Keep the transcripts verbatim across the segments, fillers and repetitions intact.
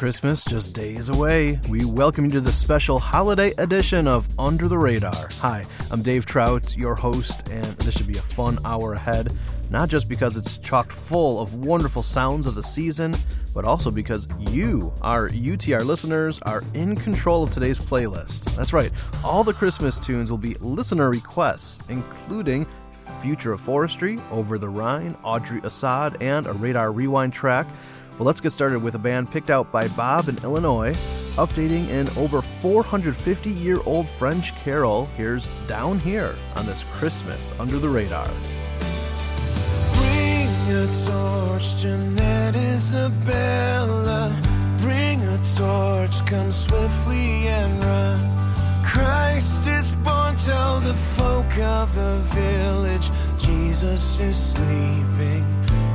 Christmas just days away. We welcome you to the special holiday edition of Under the Radar. Hi, I'm Dave Trout, your host, and this should be a fun hour ahead, not just because it's chock full of wonderful sounds of the season, but also because you, our U T R listeners, are in control of today's playlist. That's right, all the Christmas tunes will be listener requests, including Future of Forestry, Over the Rhine, Audrey Assad, and a Radar Rewind track. Well, let's get started with a band picked out by Bob in Illinois, updating an over four hundred fifty-year-old French carol. Here's Down Here on this Christmas Under the Radar. Bring a torch, Jeanette Isabella. Bring a torch, come swiftly and run. Christ is born, tell the folk of the village. Jesus is sleeping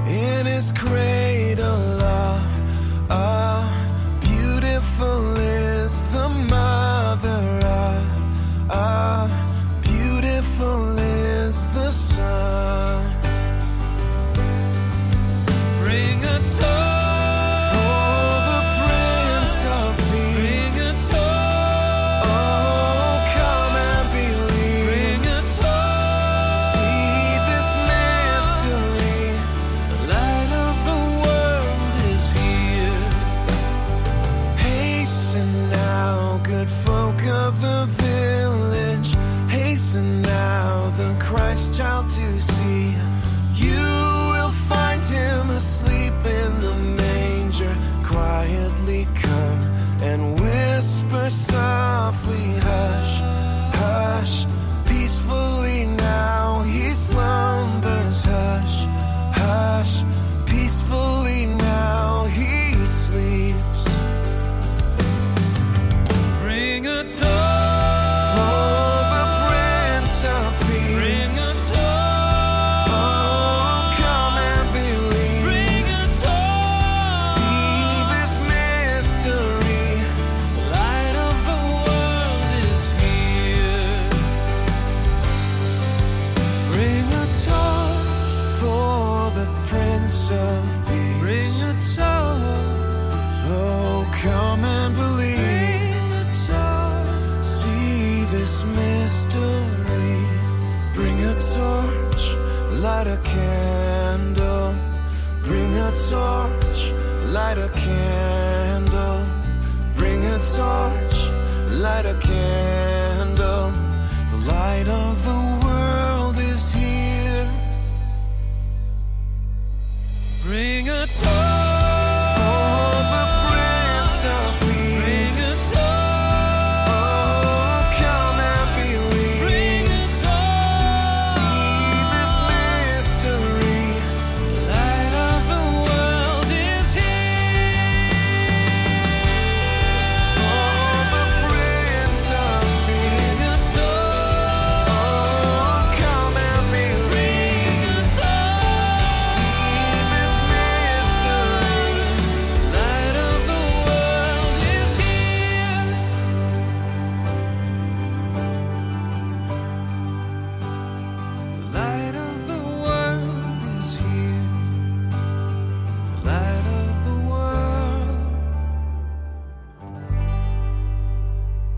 in his cradle. Ah, ah, beautiful is the mother. Ah, ah, beautiful is the son. Bring a torch.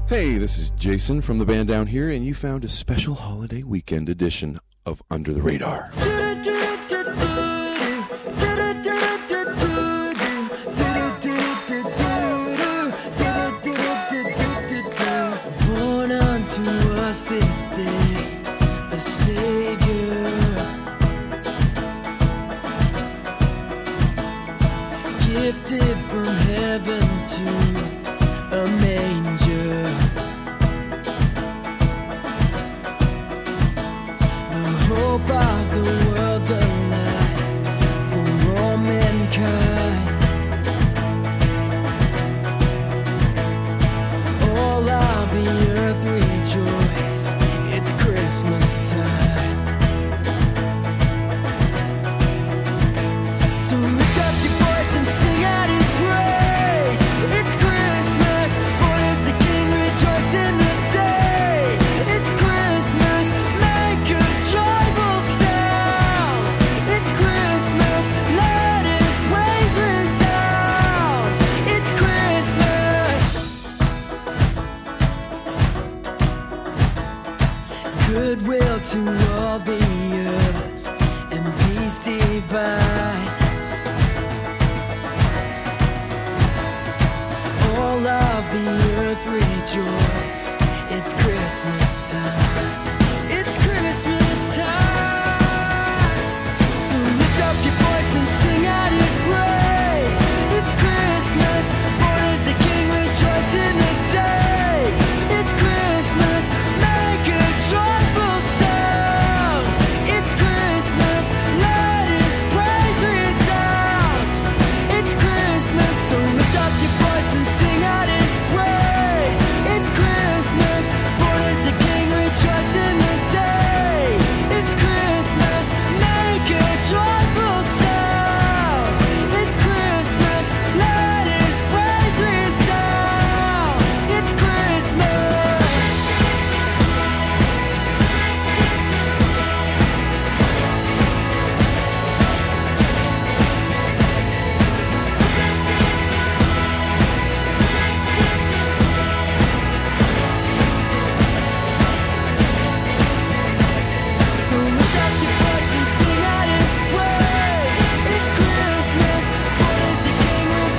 Hey, this is Jason from the band Down Here, and you found a special holiday weekend edition of Under the Radar. Lift up your voice and sing out his praise. It's Christmas, for it's the to all the earth and peace divine. All of the earth rejoice, it's Christmas time. It's Christmas time. So lift up your voice and sing out his praise. It's Christmas, for is the King rejoiced in the day. It's Christmas, make a joyful sound. It's Christmas, let his praise resound. It's Christmas, so lift up your voice and sing out his praise. It's Christmas, for is the King rejoiced in the day. It's Christmas, make a joyful sound. It's Christmas, let his praise resound. It's Christmas. So lift up your voice and sing out his praise. It's Christmas, for is the King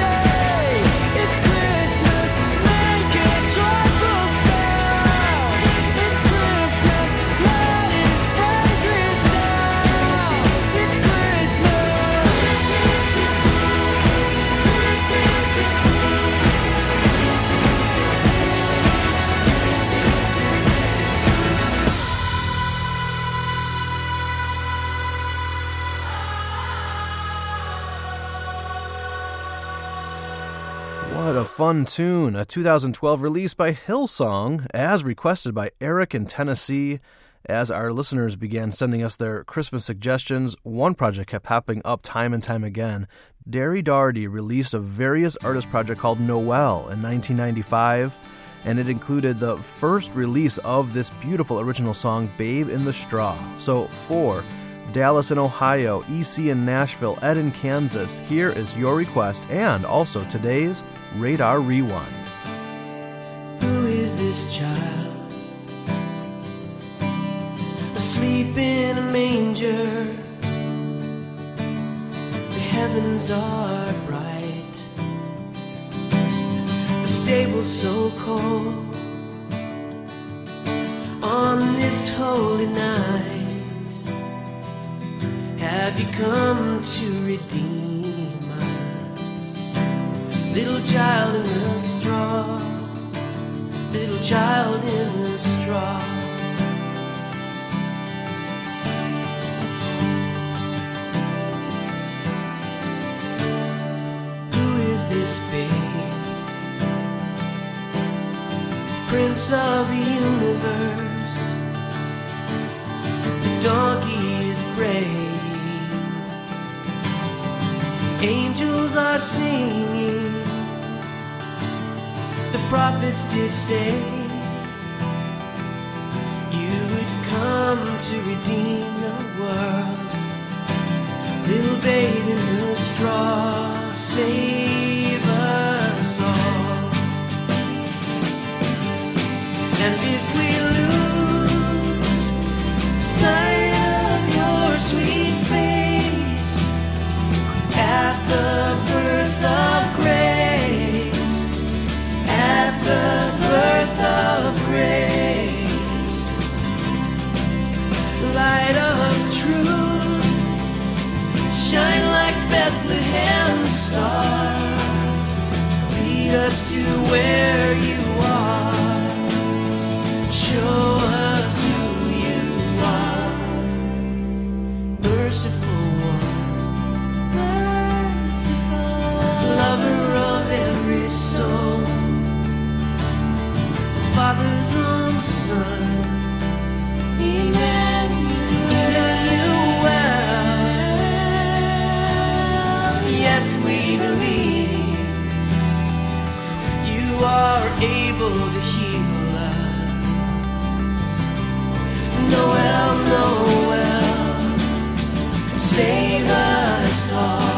rejoiced in the day. It's Christmas, make a joyful sound. It's Christmas, let his praise resound. It's Christmas. What a fun tune. A two thousand twelve release by Hillsong, as requested by Eric in Tennessee. As our listeners began sending us their Christmas suggestions, one project kept popping up time and time again. Derry Doherty released a various artist project called Noel in nineteen ninety-five, and it included the first release of this beautiful original song, Babe in the Straw. So for Dallas in Ohio, E C in Nashville, Ed in Kansas, here is your request and also today's Radar Rewind. Who is this child? Asleep in a manger. The heavens are bright. The stable's so cold. On this holy night, have you come to redeem us? Little child in the straw, little child in the straw. Who is this babe? Prince of the universe. The donkey is brave. Angels are singing, the prophets did say, you would come to redeem the world. Little babe in the straw, save us all. And if we lose sight of your sweet face at the birth of grace, at the birth of grace, light of truth, shine like Bethlehem's star, lead us to where you are, show us who you are, merciful. Soul, Father's own Son, Emmanuel. Emmanuel. Yes, we believe you are able to heal us. Noel, Noel, save us all.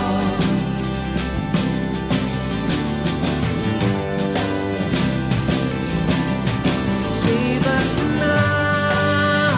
Save us tonight.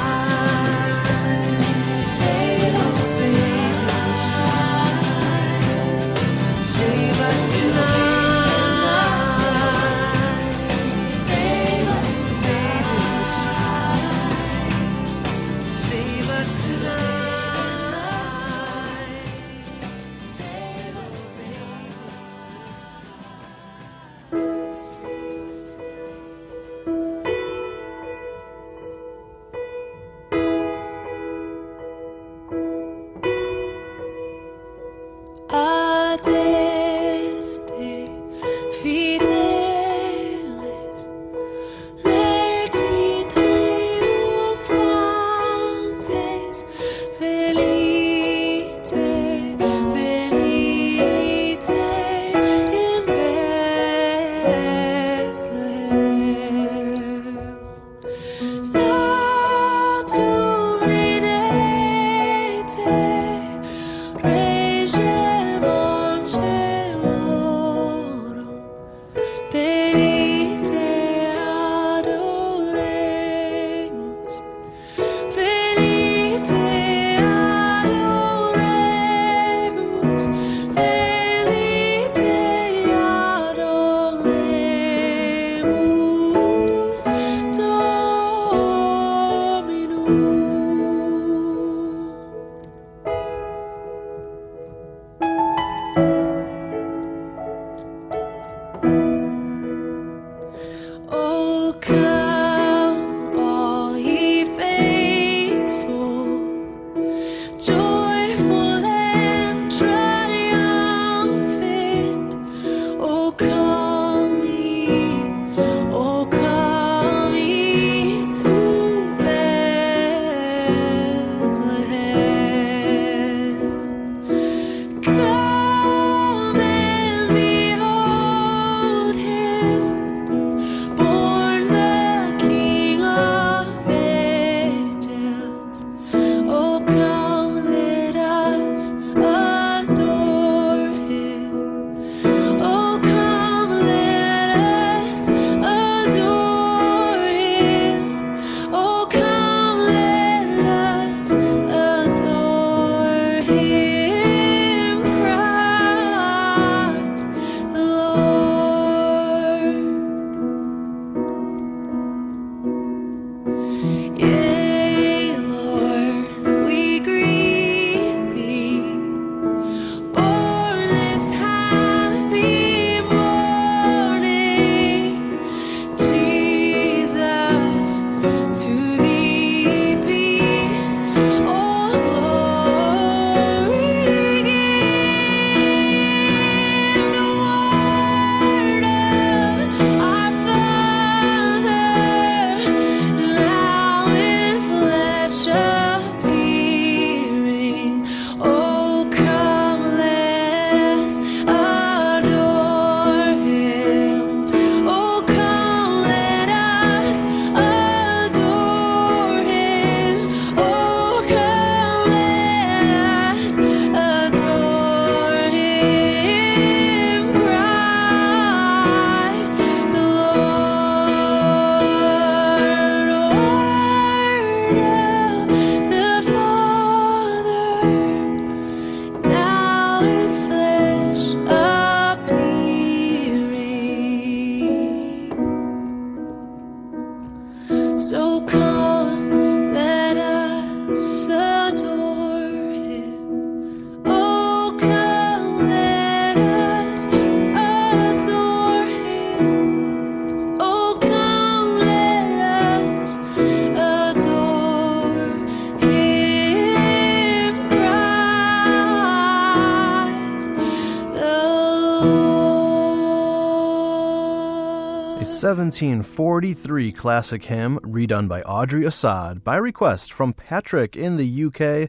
seventeen forty-three classic hymn redone by Audrey Assad by request from Patrick in the U K.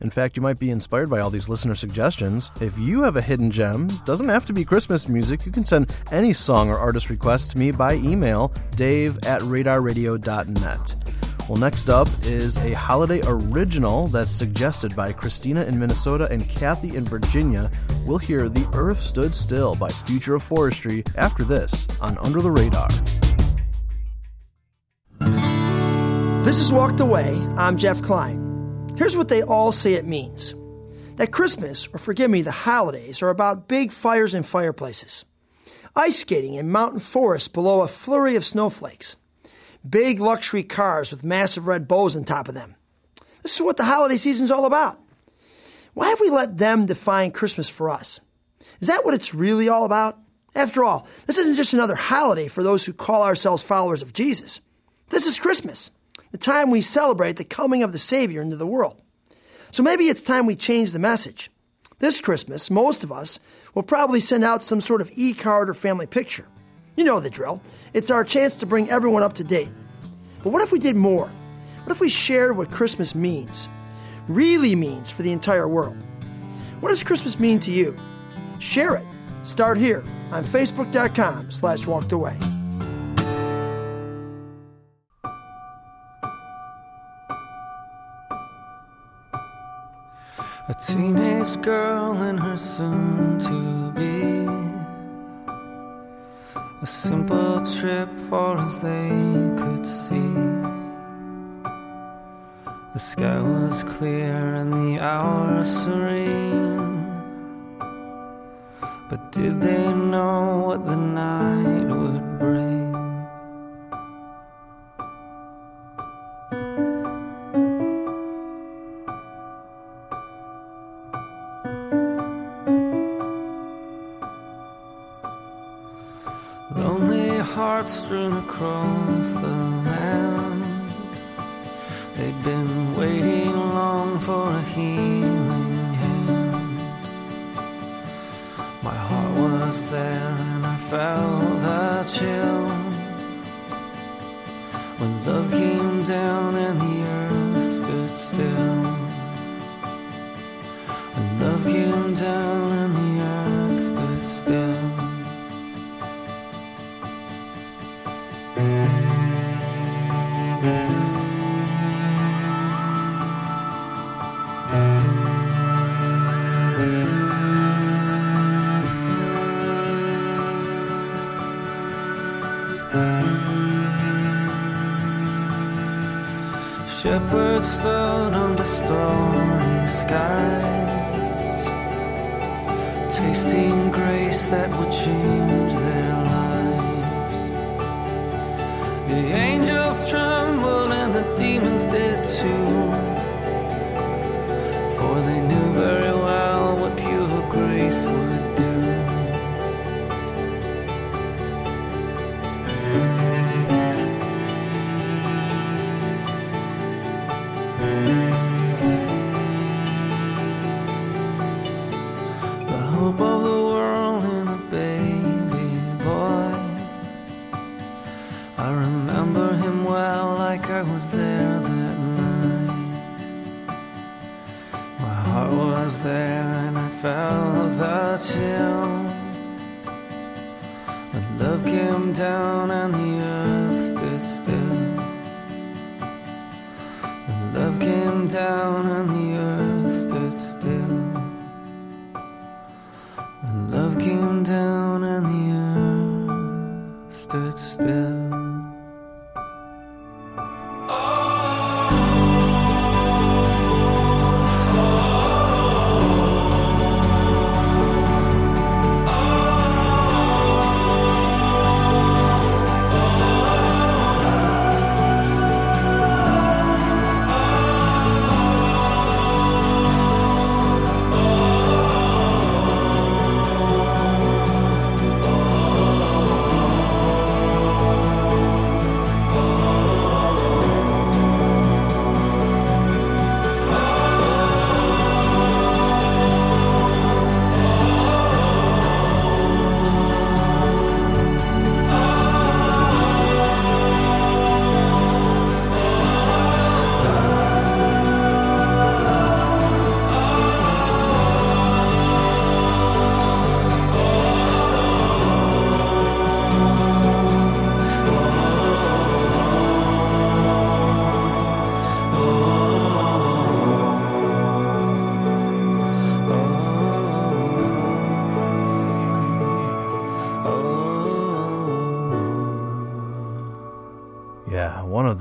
In fact, you might be inspired by all these listener suggestions. If you have a hidden gem, doesn't have to be Christmas music, you can send any song or artist request to me by email, dave at radar radio dot net. Well, next up is a holiday original that's suggested by Christina in Minnesota and Kathy in Virginia. We'll hear The Earth Stood Still by Future of Forestry after this on Under the Radar. This is Walked Away. I'm Jeff Klein. Here's what they all say it means. That Christmas, or forgive me, the holidays, are about big fires and fireplaces. Ice skating in mountain forests below a flurry of snowflakes. Big luxury cars with massive red bows on top of them. This is what the holiday season's all about. Why have we let them define Christmas for us? Is that what it's really all about? After all, this isn't just another holiday for those who call ourselves followers of Jesus. This is Christmas, the time we celebrate the coming of the Savior into the world. So maybe it's time we change the message. This Christmas, most of us will probably send out some sort of e-card or family picture. You know the drill. It's our chance to bring everyone up to date. But what if we did more? What if we shared what Christmas means? Really means for the entire world. What does Christmas mean to you? Share it. Start here on Facebook.com slash walkedaway. A teenage girl and her soon-to-be, a simple trip far as they could see. The sky was clear and the hour serene, but did they know what the night would bring? Strewn across the land, they'd been waiting long for a healing hand. My heart was there and I felt the chill when love came down and the earth stood still. When love came down and the earth stood still. Shepherds stood under starry skies, tasting grace that would change their lives. The angels trembled and the demons did too, for they knew very well what pure grace would do.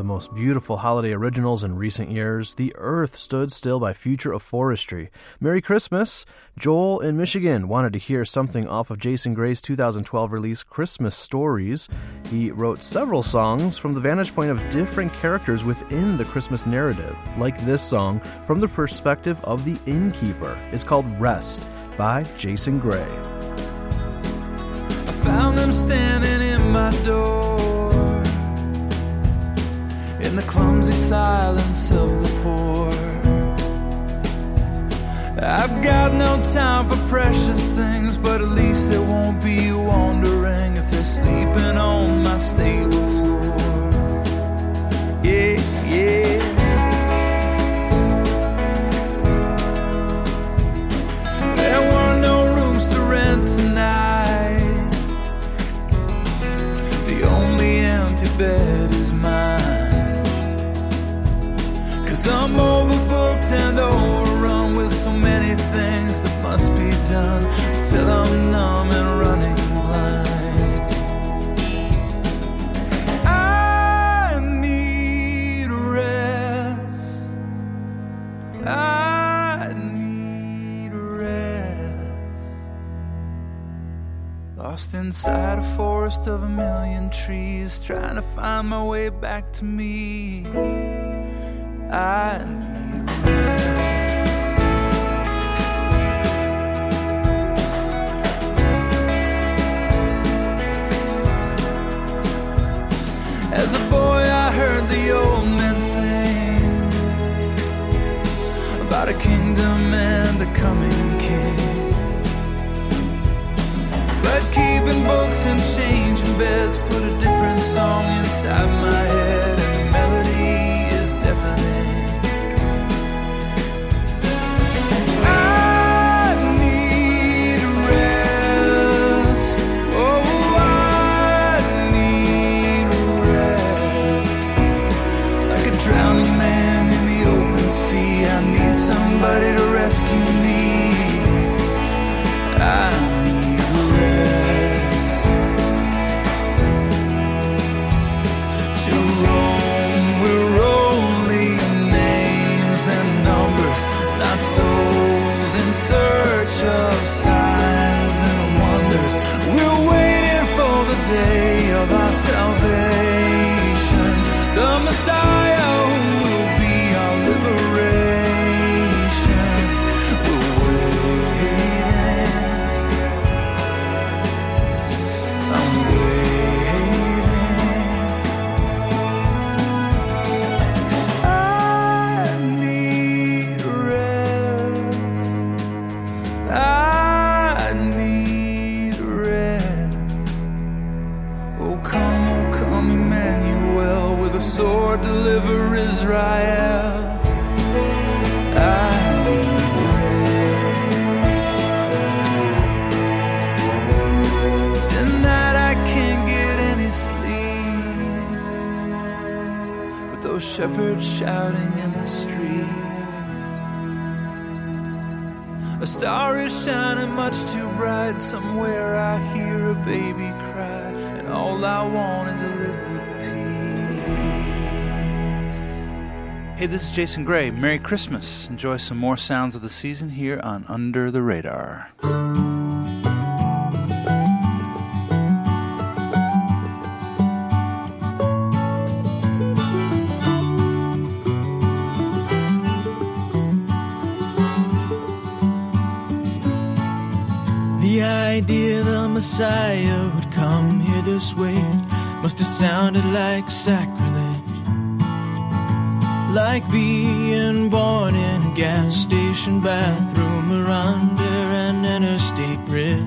Most beautiful holiday originals in recent years, The Earth Stood Still by Future of Forestry. Merry Christmas! Joel in Michigan wanted to hear something off of Jason Gray's two thousand twelve release Christmas Stories. He wrote several songs from the vantage point of different characters within the Christmas narrative, like this song from the perspective of the innkeeper. It's called Rest by Jason Gray. I found them standing in my door, in the clumsy silence of the poor, I've got no time for precious things, but at least they won't be wandering if they're sleeping on my stable floor. Yeah, yeah. There were no rooms to rent tonight. The only empty bed is mine. 'Cause I'm overbooked and overrun with so many things that must be done till I'm numb and running blind. I need rest. Lost inside a forest of a million trees, trying to find my way back to me. I need rest. As a boy I heard the old man sing about a kingdom and the coming king. But keeping books and changing beds put a different song inside my head, and the melody is deafening. I need rest. Oh, I need rest. Like a drowning man in the open sea, I need somebody to rescue me. I need rest. To roam, we're only names and numbers, not souls in search of signs and wonders. We're waiting for the day of our salvation, the Messiah who will be our liberator. Sword deliver Israel. I need rest. Tonight I can't get any sleep with those shepherds shouting in the streets. A star is shining much too bright. Somewhere I hear a baby cry, and all I want is a little. Hey, this is Jason Gray. Merry Christmas. Enjoy some more sounds of the season here on Under the Radar. The idea the Messiah would come here this way must have sounded like sacrilege. Like being born in a gas station bathroom or under an interstate bridge.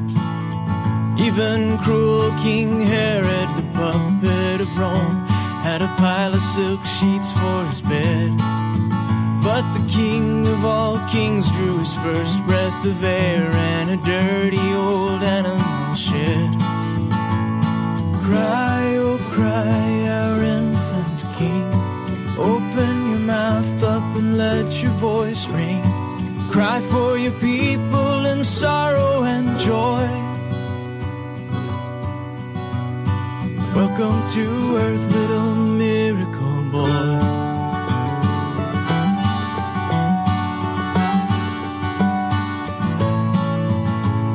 Even cruel King Herod, the puppet of Rome, had a pile of silk sheets for his bed. But the king of all kings drew his first breath of air in a dirty old animal shed. Cry, oh cry, our infant king. Open mouth up and let your voice ring. Cry for your people in sorrow and joy. Welcome to earth, little miracle boy.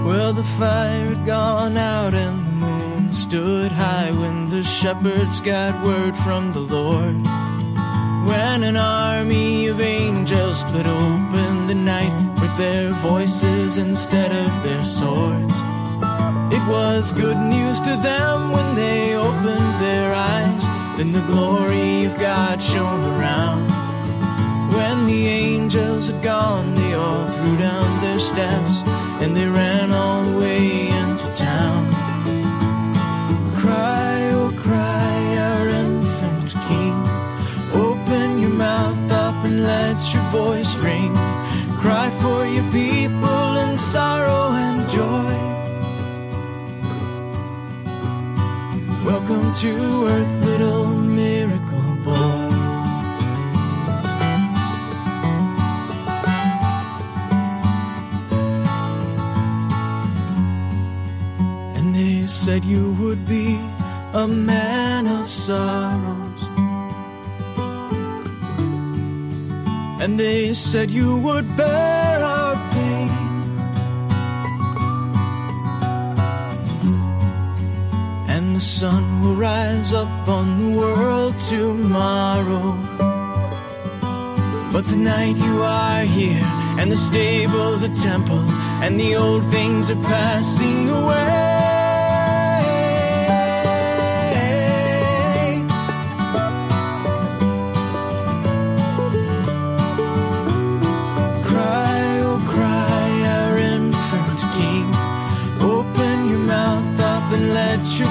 Well, the fire had gone out and the moon stood high when the shepherds got word from the Lord. When an army of angels split open the night with their voices instead of their swords. It was good news to them when they opened their eyes. Then the glory of God shone around. when the angels had gone, they all threw down their staffs and they ran all the way into town. Cry, oh cry, our infant king, open your mouth up and let your voice ring. Cry for your people in sorrow and joy. Welcome to earth, little miracle boy. Said you would be a man of sorrows, and they said you would bear our pain. And the sun will rise up on the world tomorrow, but tonight you are here, and the stable's a temple, and the old things are passing away.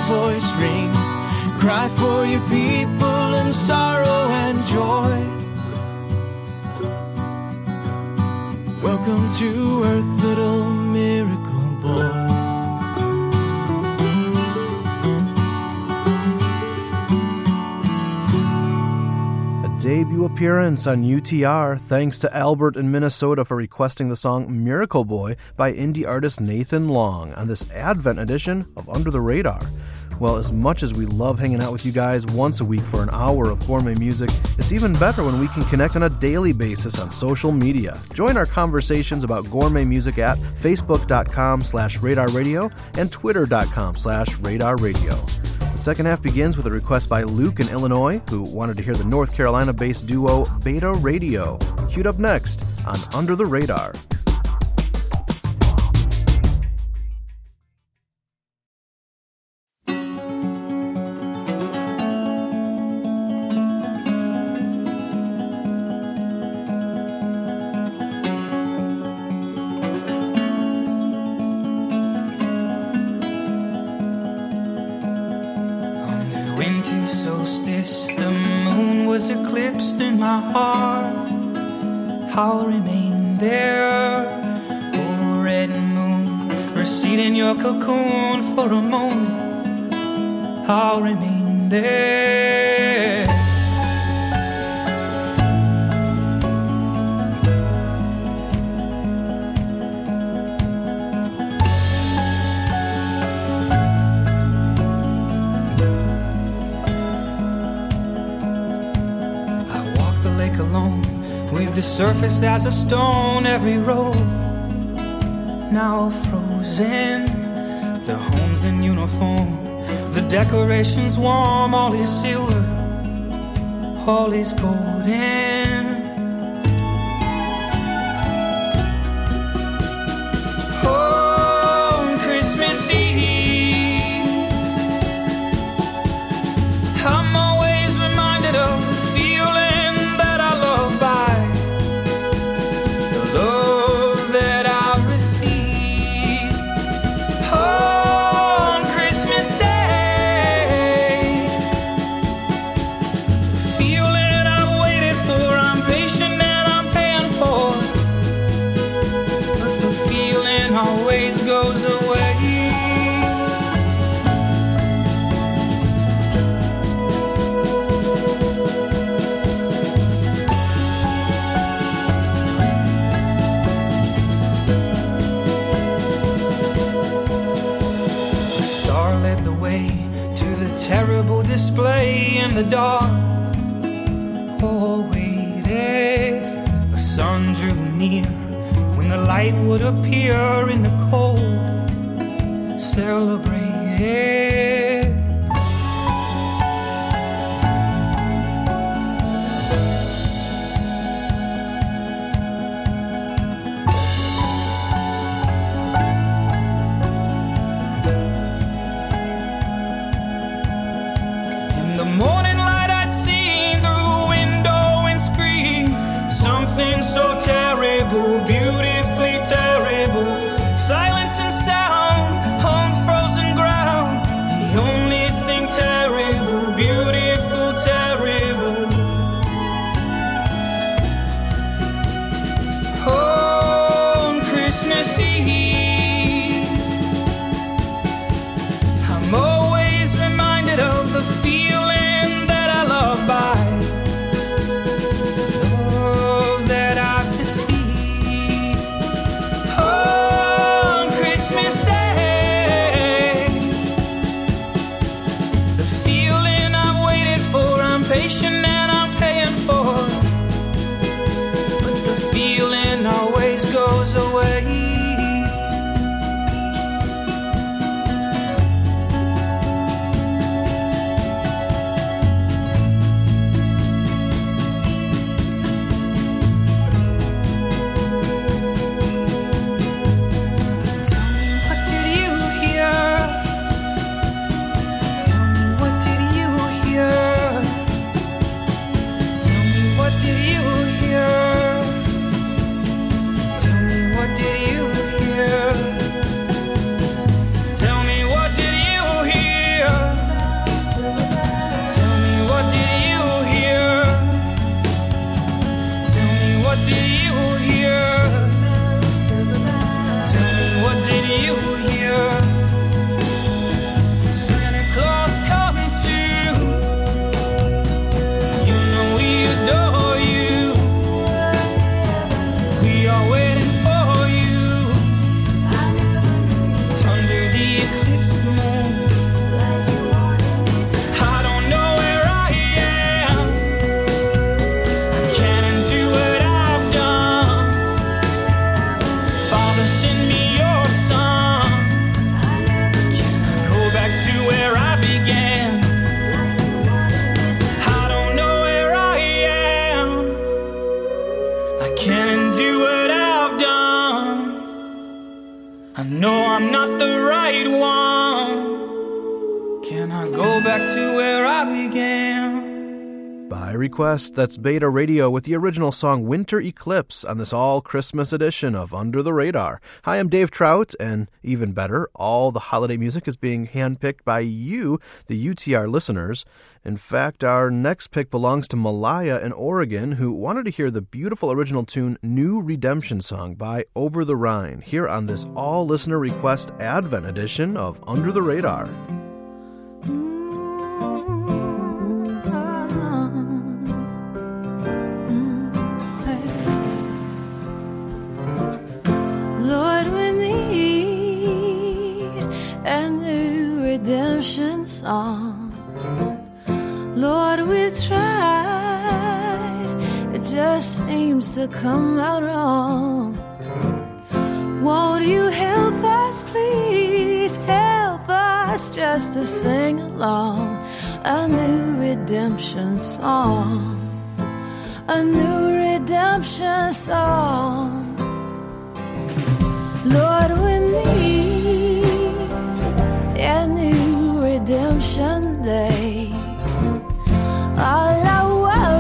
Voice ring, cry for your people in sorrow and joy. Welcome to earth, little miracle boy. A debut appearance on U T R. Thanks to Albert in Minnesota for requesting the song Miracle Boy by indie artist Nathan Long on this Advent edition of Under the Radar. Well, as much as we love hanging out with you guys once a week for an hour of gourmet music, it's even better when we can connect on a daily basis on social media. Join our conversations about gourmet music at facebook.com slash radar radio and twitter.com slash radar radio. The second half begins with a request by Luke in Illinois, who wanted to hear the North Carolina-based duo Beta Radio. Queued up next on Under the Radar. I'll remain there. Oh, red moon, recede in your cocoon for a moment. I'll remain there. I walk the lake alone, with the surface as a stone, every road now frozen. The homes in uniform, the decorations warm, all is silver, all is golden. Oh, Christmas Eve, I'm always reminded of the feeling display in the dark. Oh, waited, a sun drew near when the light would appear in the cold. Celebrated. request, that's Beta Radio with the original song Winter Eclipse on this all-Christmas edition of Under the Radar. Hi, I'm Dave Trout, and even better, all the holiday music is being handpicked by you, the U T R listeners. In fact, our next pick belongs to Malaya in Oregon, who wanted to hear the beautiful original tune New Redemption Song by Over the Rhine, here on this all-listener request Advent edition of Under the Radar. Redemption song, Lord, we tried, it just seems to come out wrong. Won't you help us, please? Help us just to sing along a new redemption song, a new redemption song. Lord, we need a new redemption day. All our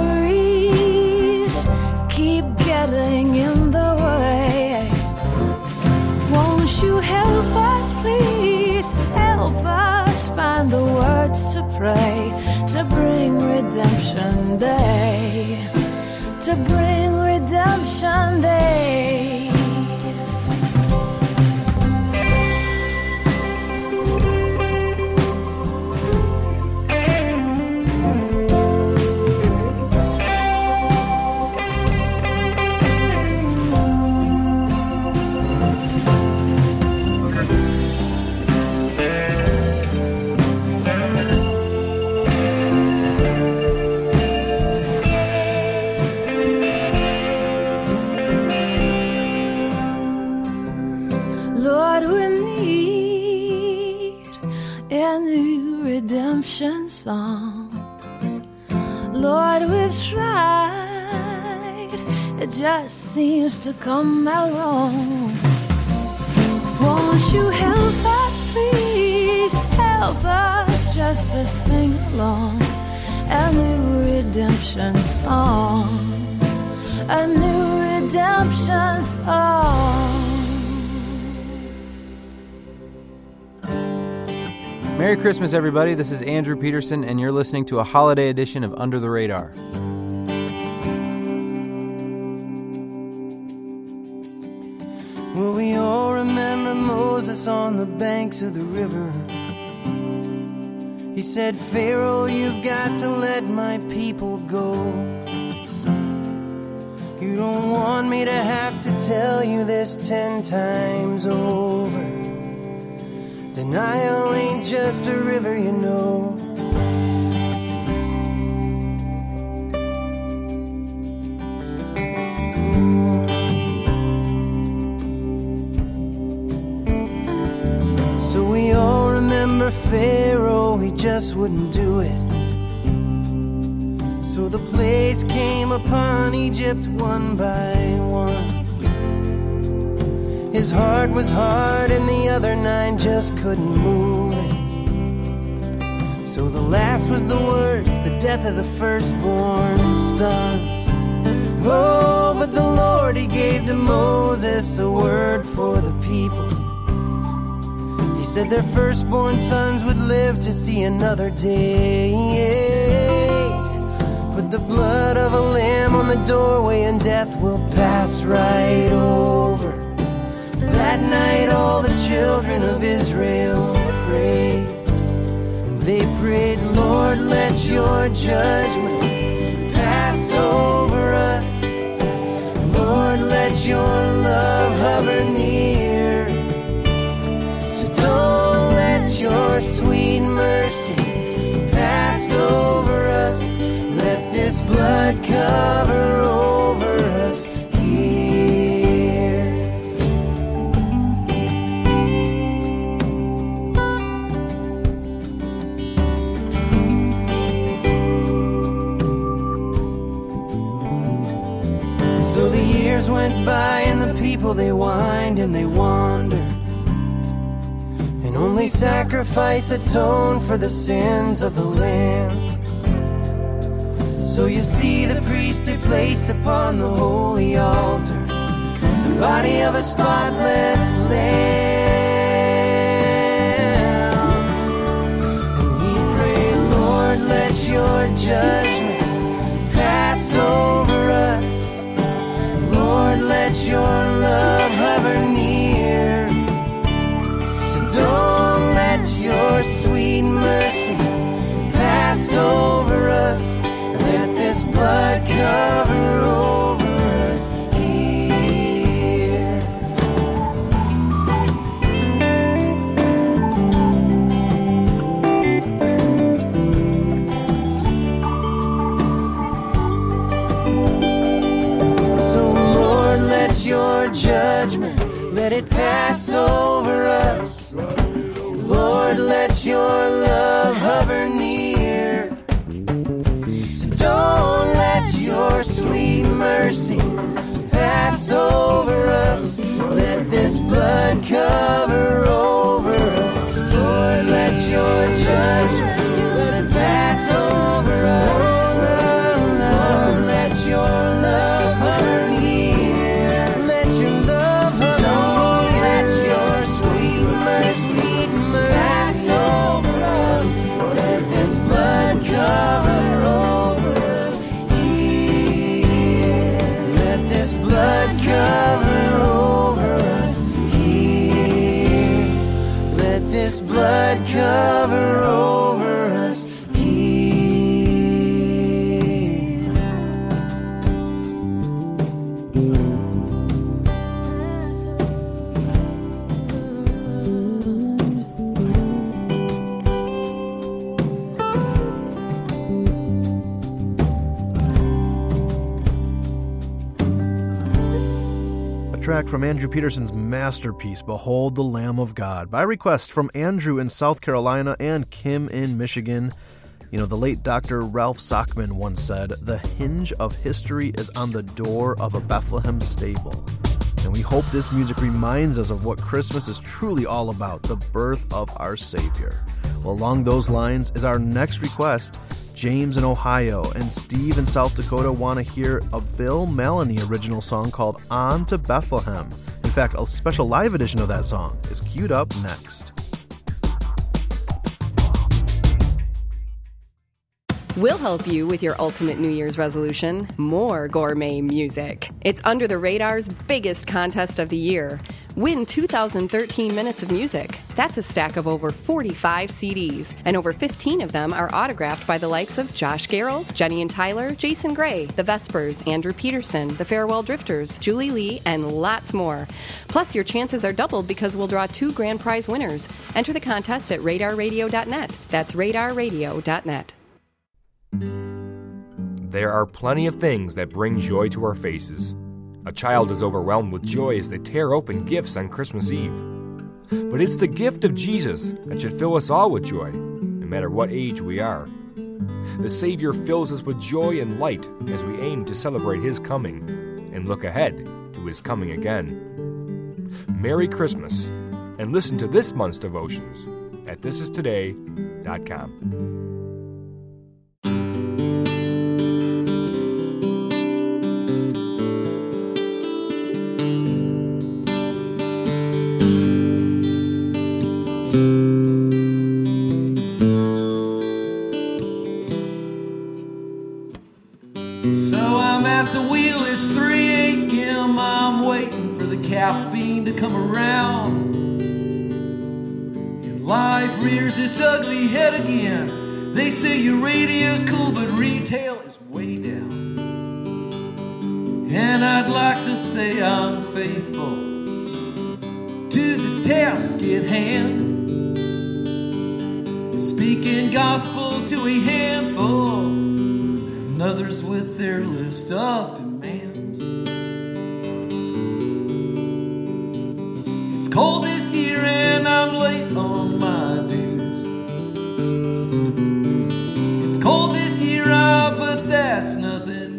worries keep getting in the way. Won't you help us, please? Help us find the words to pray, to bring redemption day, to bring redemption day. Song. Lord, we've tried, it just seems to come out wrong. Won't you help us, please? Help us just to sing along a new redemption song, a new redemption song. Merry Christmas, everybody. This is Andrew Peterson, and you're listening to a holiday edition of Under the Radar. Will we all remember Moses on the banks of the river? He said, Pharaoh, you've got to let my people go. You don't want me to have to tell you this ten times over. Nile ain't just a river, you know. So we all remember Pharaoh, he just wouldn't do it. So the plagues came upon Egypt one by one. His heart was hard and the other nine just couldn't move it. So the last was the worst, the death of the firstborn sons. Oh, but the Lord, he gave to Moses a word for the people. He said their firstborn sons would live to see another day. Put the blood of a lamb on the doorway and death will pass right over. That night all the children of Israel prayed. They prayed, Lord, let your judgment pass over us. Lord, let your love hover near. So don't let your sweet mercy pass over us. Let this blood cover over us. Went by and the people they wind and they wander, and only sacrifice atoned for the sins of the land. So you see the priest he placed upon the holy altar, the body of a spotless lamb. And he prayed, Lord, let your judgment pass over us. Lord, let your love hover near. So don't let your sweet mercy pass over us. Let this blood cover over us here. So Lord, let your judgment, let it pass over us. Lord, let your love hover near. Don't let your sweet mercy pass over us. Let this blood cover over us. Lord, let your judgment let it pass over us. Lord, let your love hover near. Let your love hover near. Don't let your sweet mercy pass over us. Let this blood cover cover over us here. Let this blood cover over us here. Track from Andrew Peterson's masterpiece, Behold the Lamb of God, by request from Andrew in South Carolina and Kim in Michigan. You know, the late Doctor Ralph Sockman once said, the hinge of history is on the door of a Bethlehem stable. And we hope this music reminds us of what Christmas is truly all about, the birth of our Savior. Well, along those lines is our next request. James in Ohio and Steve in South Dakota want to hear a Bill Melanie original song called On to Bethlehem. In fact, a special live edition of that song is queued up next. We'll help you with your ultimate New Year's resolution, more gourmet music. It's Under the Radar's biggest contest of the year. Win two thousand thirteen minutes of music. That's a stack of over forty-five C Ds, and over fifteen of them are autographed by the likes of Josh Garrels, Jenny and Tyler, Jason Gray, The Vespers, Andrew Peterson, The Farewell Drifters, Julie Lee, and lots more. Plus, your chances are doubled because we'll draw two grand prize winners. Enter the contest at radar radio dot net. That's radar radio dot net. There are plenty of things that bring joy to our faces. A child is overwhelmed with joy as they tear open gifts on Christmas Eve. But it's the gift of Jesus that should fill us all with joy, no matter what age we are. The Savior fills us with joy and light as we aim to celebrate His coming and look ahead to His coming again. Merry Christmas, and listen to this month's devotions at this is today dot com. Come around and life rears its ugly head again. They say your radio's cool, but retail is way down. And I'd like to say I'm faithful to the task at hand, speaking gospel to a handful and others with their list of demands. Cold this year and I'm late on my dues. It's cold this year, ah, but that's nothing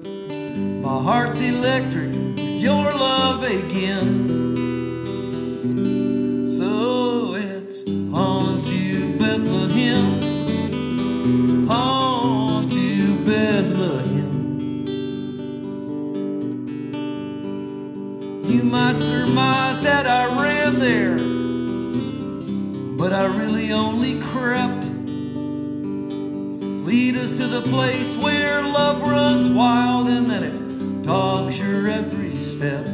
new. My heart's electric with your love again. So it's on to Bethlehem, on to surmise that I ran there, but I really only crept. Lead us to the place where love runs wild and then it dogs your every step.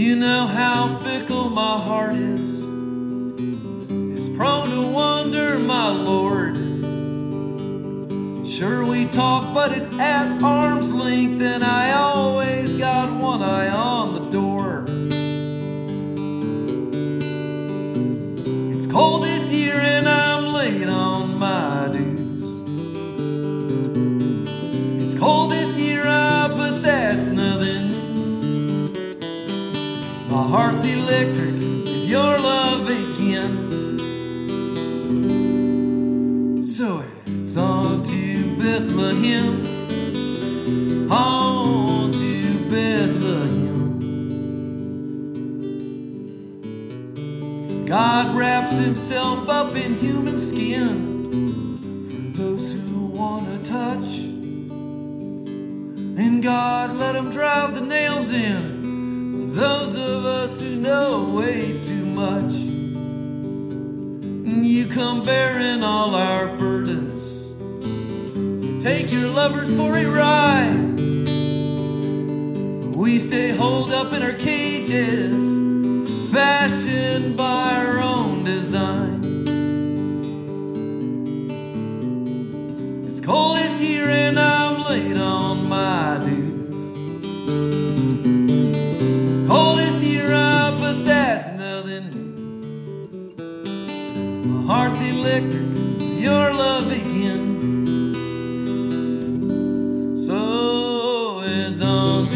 You know how fickle my heart is, it's prone to wander, my Lord. Sure we talk, but it's at arm's length, and I always got one eye on the door. It's cold this year and I'm late on my dues. It's cold this year, ah, but that's nothing. My heart's electric with your love again. So it's on to Bethlehem, on to Bethlehem. God wraps himself up in human skin for those who want to touch. And God let him drive the nails in for those of us who know way too much. You come bearing all our burdens, take your lovers for a ride. We stay holed up in our cages, fashioned by our own design. It's cold this year and I'm late on my dues. Cold this year, ah, but that's nothing. My heart's electric with your love again.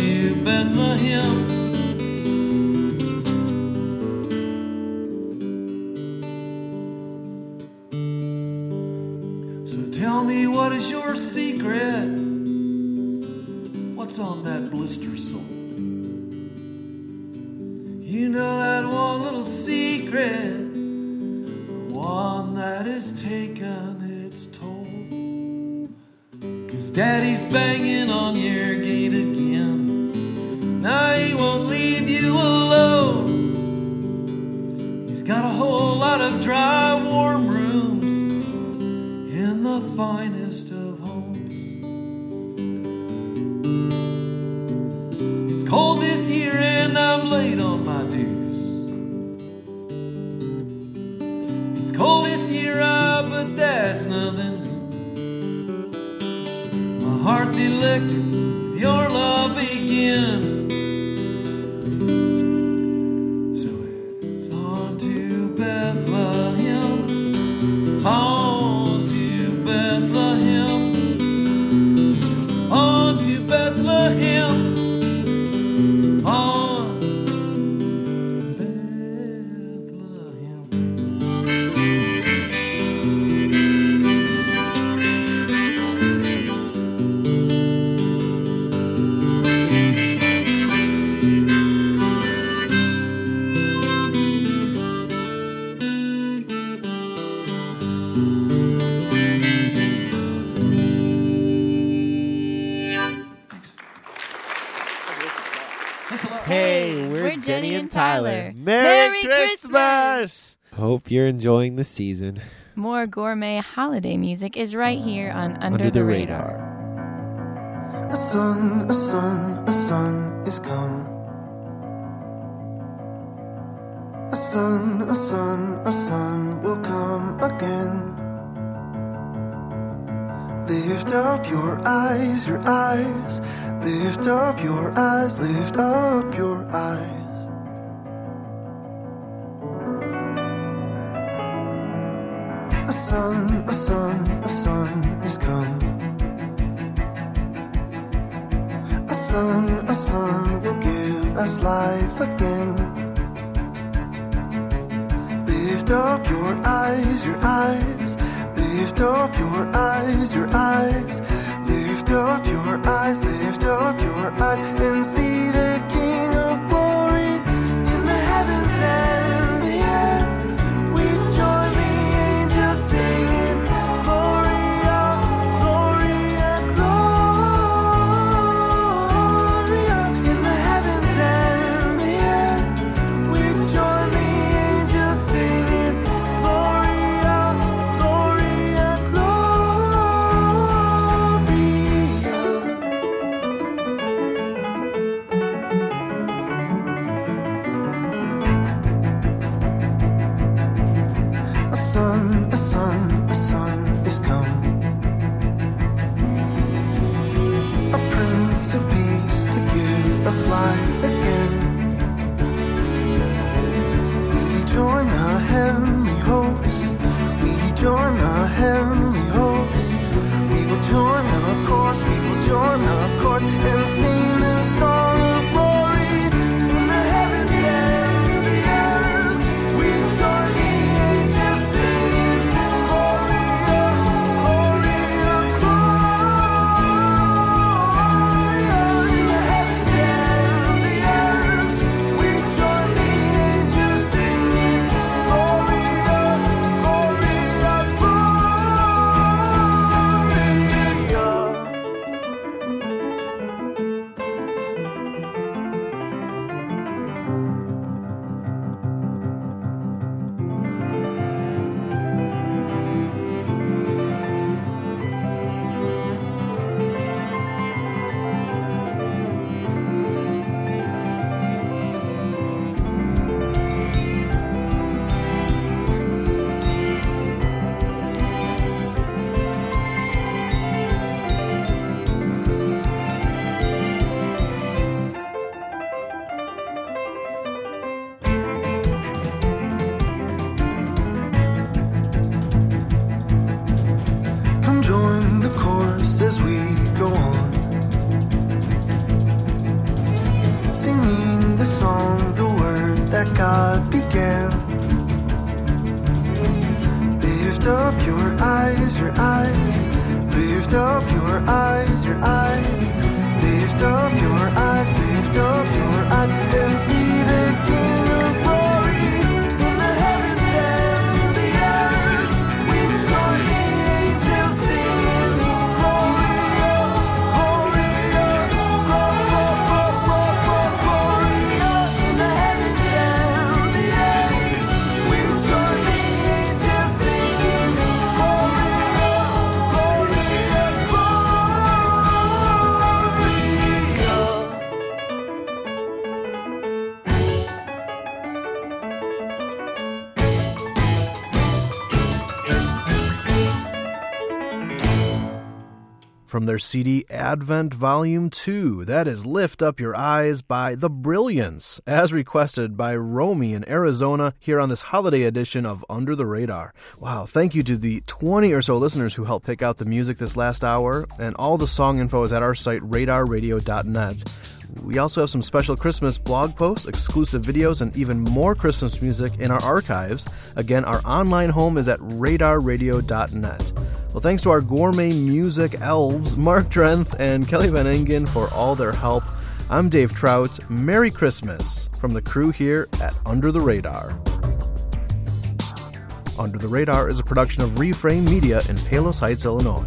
On to Bethlehem. So tell me, what is your secret? What's on that blister sole? You know that one little secret, the one that has taken its toll. Cause daddy's banging on your gate again. Now he won't leave you alone. He's got a whole lot of dry, warm rooms in the finest of homes. It's cold this year and I'm late on my dues. It's cold this year, ah, but that's nothing. Heart's electric, your love again. So it's on to Bethlehem, on to Bethlehem, on to Bethlehem, on to Bethlehem. Jenny and Tyler. Merry, Merry Christmas! Hope you're enjoying the season. More gourmet holiday music is right here on Under, Under the, the radar. radar. A sun, a sun, a sun is come. A sun, a sun, a sun will come again. Lift up your eyes, your eyes. Lift up your eyes, lift up your eyes. A sun, a sun, a sun is come. A sun, a sun will give us life again. Lift up your eyes, your eyes. Lift up your eyes, your eyes. Lift up your eyes, lift up your eyes, and see the King of glory in the heavens and the earth. We join the angels singing, Gloria, Gloria, Gloria, in the heavens and sun, a sun, a sun is come. A prince of peace to give us life again. We join our heavenly hosts. We join our heavenly hosts. We will join our course. We will join our course and sing a song of glory. From their C D Advent Volume two, that is Lift Up Your Eyes by The Brilliance, as requested by Romy in Arizona here on this holiday edition of Under the Radar. Wow, thank you to the twenty or so listeners who helped pick out the music this last hour, and all the song info is at our site, radar radio dot net. We also have some special Christmas blog posts, exclusive videos, and even more Christmas music in our archives. Again, our online home is at radar radio dot net. Well, thanks to our gourmet music elves, Mark Drenth and Kelly Van Ingen, for all their help. I'm Dave Trout. Merry Christmas from the crew here at Under the Radar. Under the Radar is a production of Reframe Media in Palos Heights, Illinois.